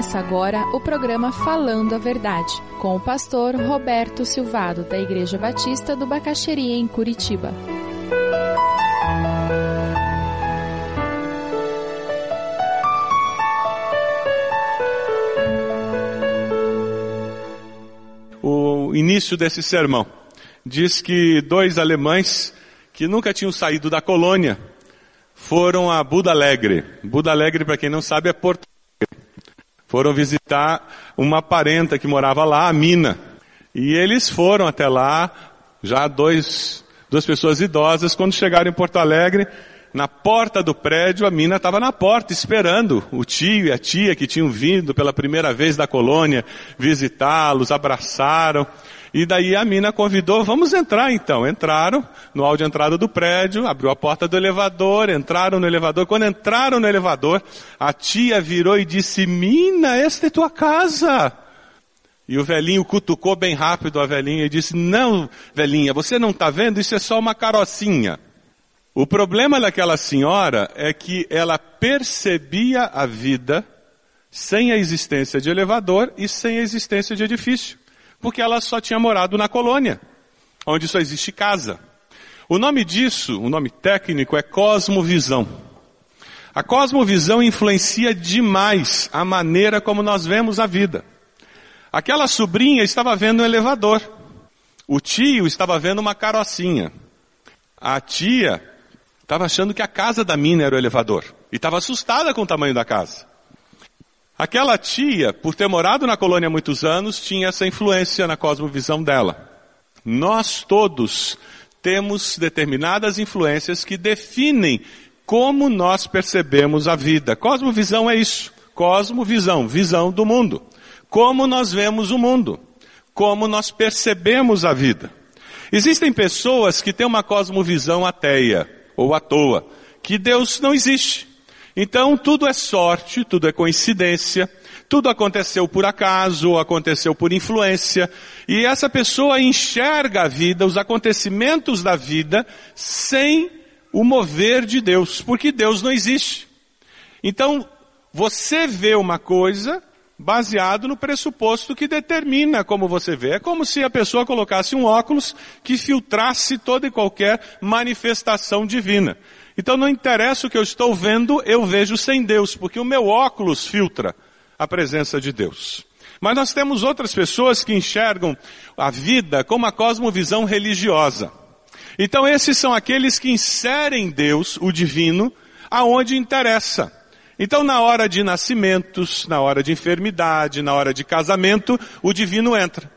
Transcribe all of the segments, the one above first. Começa agora o programa Falando a Verdade, com o pastor Roberto Silvado, da Igreja Batista do Bacacheri, em Curitiba. O início desse sermão diz que dois alemães que nunca tinham saído da colônia foram a Porto Alegre. Porto Alegre, para quem não sabe, é Porto Alegre. Foram visitar uma parenta que morava lá, a Mina. E eles foram até lá, já duas pessoas idosas. Quando chegaram em Porto Alegre, na porta do prédio, a Mina estava na porta esperando o tio e a tia que tinham vindo pela primeira vez da colônia visitá-los, abraçaram. E daí a Mina convidou, vamos entrar então. Entraram no hall de entrada do prédio, abriu a porta do elevador, entraram no elevador. Quando entraram no elevador, a tia virou e disse, Mina, esta é tua casa. E o velhinho cutucou bem rápido a velhinha e disse, não, velhinha, você não está vendo? Isso é só uma carocinha. O problema daquela senhora é que ela percebia a vida sem a existência de elevador e sem a existência de edifício, porque ela só tinha morado na colônia, onde só existe casa. O nome disso, o nome técnico, é cosmovisão. A cosmovisão influencia demais a maneira como nós vemos a vida. Aquela sobrinha estava vendo um elevador, o tio estava vendo uma carocinha, a tia estava achando que a casa da mina era o elevador. E estava assustada com o tamanho da casa. Aquela tia, por ter morado na colônia há muitos anos, tinha essa influência na cosmovisão dela. Nós todos temos determinadas influências que definem como nós percebemos a vida. Cosmovisão é isso. Cosmovisão, visão do mundo. Como nós vemos o mundo. Como nós percebemos a vida. Existem pessoas que têm uma cosmovisão ateia. Ou à toa, que Deus não existe. Então tudo é sorte, tudo é coincidência, tudo aconteceu por acaso, ou aconteceu por influência, e essa pessoa enxerga a vida, os acontecimentos da vida, sem o mover de Deus, porque Deus não existe. Então você vê uma coisa baseado no pressuposto que determina como você vê. É como se a pessoa colocasse um óculos que filtrasse toda e qualquer manifestação divina. Então não interessa o que eu estou vendo, eu vejo sem Deus, porque o meu óculos filtra a presença de Deus. Mas nós temos outras pessoas que enxergam a vida com uma cosmovisão religiosa. Então esses são aqueles que inserem Deus, o divino, aonde interessa. Então na hora de nascimentos, na hora de enfermidade, na hora de casamento, o divino entra.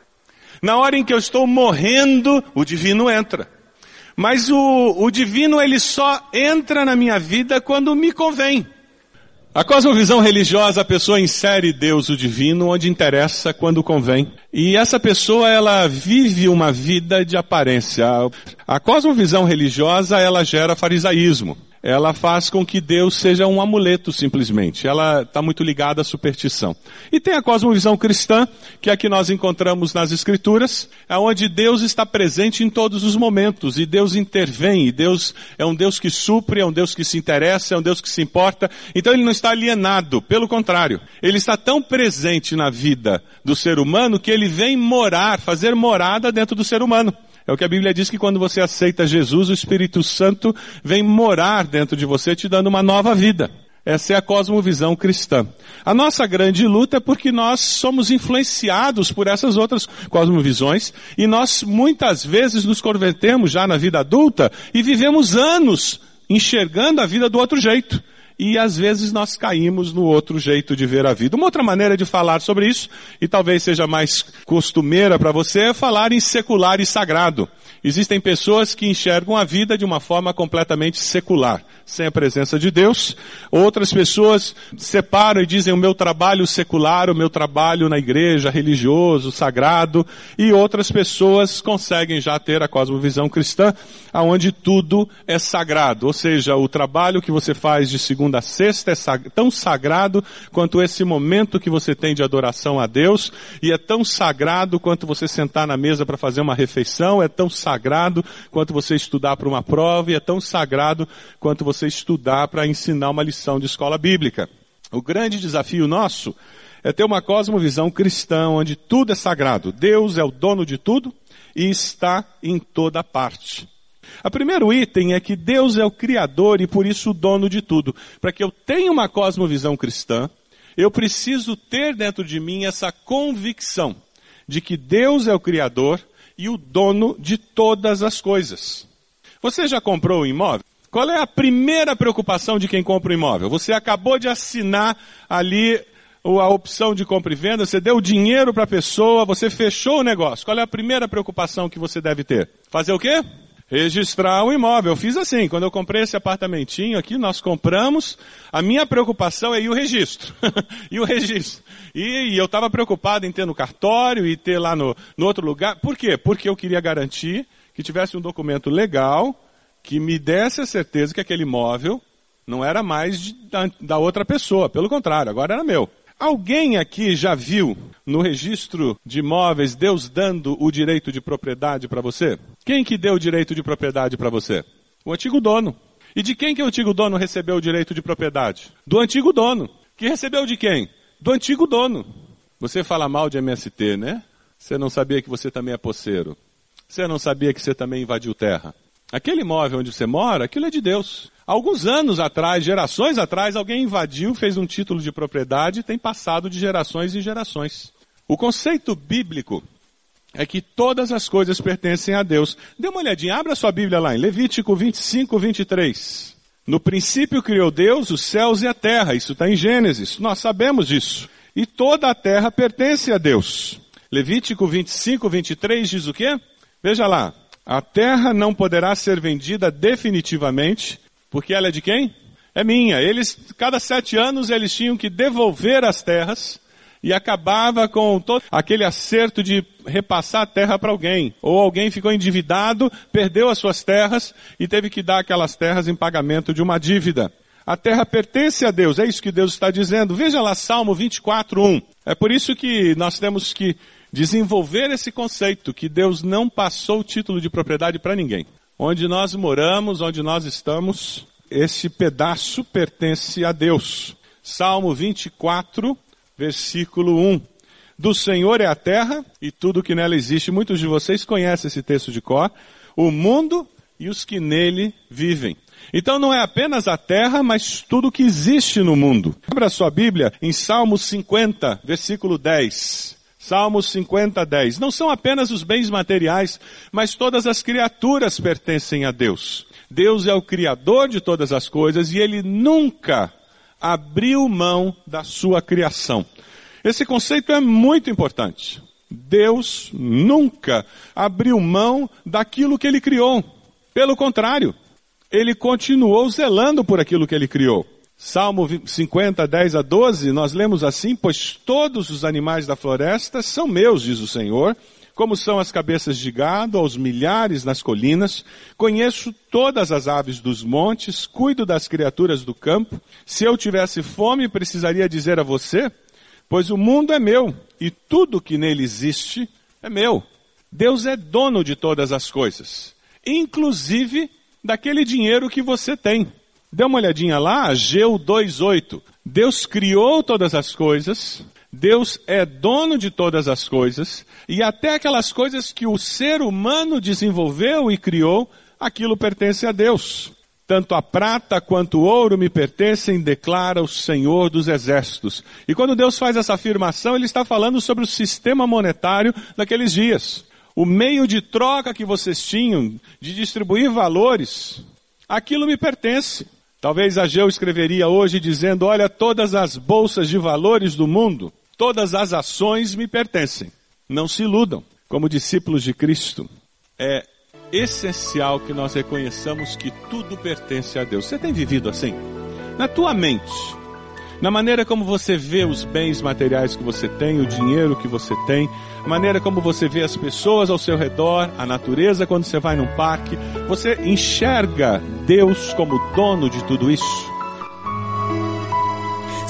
Na hora em que eu estou morrendo, o divino entra. Mas o divino ele só entra na minha vida quando me convém. A cosmovisão religiosa, a pessoa insere Deus, o divino, onde interessa, quando convém. E essa pessoa ela vive uma vida de aparência. A cosmovisão religiosa ela gera farisaísmo. Ela faz com que Deus seja um amuleto, simplesmente. Ela está muito ligada à superstição. E tem a cosmovisão cristã, que é a que nós encontramos nas Escrituras, onde Deus está presente em todos os momentos, e Deus intervém, e Deus é um Deus que supre, é um Deus que se interessa, é um Deus que se importa. Então ele não está alienado, pelo contrário. Ele está tão presente na vida do ser humano que ele vem morar, fazer morada dentro do ser humano. É o que a Bíblia diz que quando você aceita Jesus, o Espírito Santo vem morar dentro de você, te dando uma nova vida. Essa é a cosmovisão cristã. A nossa grande luta é porque nós somos influenciados por essas outras cosmovisões e nós muitas vezes nos convertemos já na vida adulta e vivemos anos enxergando a vida do outro jeito. E às vezes nós caímos no outro jeito de ver a vida. Uma outra maneira de falar sobre isso, e talvez seja mais costumeira para você, é falar em secular e sagrado. Existem pessoas que enxergam a vida de uma forma completamente secular, sem a presença de Deus. Outras pessoas separam e dizem o meu trabalho secular, o meu trabalho na igreja, religioso, sagrado. E outras pessoas conseguem já ter a cosmovisão cristã, onde tudo é sagrado. Ou seja, o trabalho que você faz de segunda a sexta é tão sagrado quanto esse momento que você tem de adoração a Deus. E é tão sagrado quanto você sentar na mesa para fazer uma refeição, é tão sagrado quanto você estudar para uma prova, e é tão sagrado quanto você estudar para ensinar uma lição de escola bíblica. O grande desafio nosso É ter uma cosmovisão cristã onde tudo é sagrado. Deus é o dono de tudo e está em toda parte. O primeiro item é que Deus é o Criador e por isso o dono de tudo. Para que eu tenha uma cosmovisão cristã, eu preciso ter dentro de mim essa convicção de que Deus é o Criador e o dono de todas as coisas. Você já comprou um imóvel? Qual é a primeira preocupação de quem compra um imóvel? Você acabou de assinar ali a opção de compra e venda, você deu dinheiro para a pessoa, você fechou o negócio. Qual é a primeira preocupação que você deve ter? Fazer o quê? Registrar o imóvel. Eu fiz assim, quando eu comprei esse apartamentinho aqui, nós compramos, a minha preocupação é ir o registro. E eu estava preocupado em ter no cartório e ter lá no outro lugar. Por quê? Porque eu queria garantir que tivesse um documento legal que me desse a certeza que aquele imóvel não era mais da outra pessoa. Pelo contrário, agora era meu. Alguém aqui já viu no registro de imóveis Deus dando o direito de propriedade para você? Quem que deu o direito de propriedade para você? O antigo dono. E de quem que o antigo dono recebeu o direito de propriedade? Do antigo dono. Que recebeu de quem? Do antigo dono. Você fala mal de MST, né? Você não sabia que você também é poceiro. Você não sabia que você também invadiu terra. Aquele imóvel onde você mora, aquilo é de Deus. Alguns anos atrás, gerações atrás, alguém invadiu, fez um título de propriedade e tem passado de gerações em gerações. O conceito bíblico é que todas as coisas pertencem a Deus. Dê uma olhadinha, abra sua Bíblia lá em Levítico 25, 23. No princípio criou Deus os céus e a terra. Isso está em Gênesis, nós sabemos disso. E toda a terra pertence a Deus. Levítico 25, 23 diz o quê? Veja lá. A terra não poderá ser vendida definitivamente... Porque ela é de quem? É minha. Eles, cada 7 anos, eles tinham que devolver as terras e acabava com todo aquele acerto de repassar a terra para alguém. Ou alguém ficou endividado, perdeu as suas terras e teve que dar aquelas terras em pagamento de uma dívida. A terra pertence a Deus, é isso que Deus está dizendo. Veja lá Salmo 24:1. É por isso que nós temos que desenvolver esse conceito, que Deus não passou o título de propriedade para ninguém. Onde nós moramos, onde nós estamos, esse pedaço pertence a Deus. Salmo 24, versículo 1. Do Senhor é a terra e tudo que nela existe. Muitos de vocês conhecem esse texto de cor. O mundo e os que nele vivem. Então não é apenas a terra, mas tudo que existe no mundo. Abra sua Bíblia em Salmo 50, versículo 10. Salmos 50, 10. Não são apenas os bens materiais, mas todas as criaturas pertencem a Deus. Deus é o Criador de todas as coisas e Ele nunca abriu mão da sua criação. Esse conceito é muito importante. Deus nunca abriu mão daquilo que Ele criou. Pelo contrário, Ele continuou zelando por aquilo que Ele criou. Salmo 50, 10 a 12, nós lemos assim, pois todos os animais da floresta são meus, diz o Senhor, como são as cabeças de gado, aos milhares nas colinas, conheço todas as aves dos montes, cuido das criaturas do campo, se eu tivesse fome precisaria dizer a você, pois o mundo é meu e tudo que nele existe é meu. Deus é dono de todas as coisas, inclusive daquele dinheiro que você tem. Dê uma olhadinha lá, Ageu 2,8. Deus criou todas as coisas, Deus é dono de todas as coisas, e até aquelas coisas que o ser humano desenvolveu e criou, aquilo pertence a Deus. Tanto a prata quanto o ouro me pertencem, declara o Senhor dos Exércitos. E quando Deus faz essa afirmação, Ele está falando sobre o sistema monetário daqueles dias. O meio de troca que vocês tinham de distribuir valores, aquilo me pertence. Talvez Ageu escreveria hoje dizendo, olha, todas as bolsas de valores do mundo, todas as ações me pertencem. Não se iludam. Como discípulos de Cristo, é essencial que nós reconheçamos que tudo pertence a Deus. Você tem vivido assim? Na tua mente, na maneira como você vê os bens materiais que você tem, o dinheiro que você tem, a maneira como você vê as pessoas ao seu redor, a natureza quando você vai num parque, você enxerga Deus como dono de tudo isso?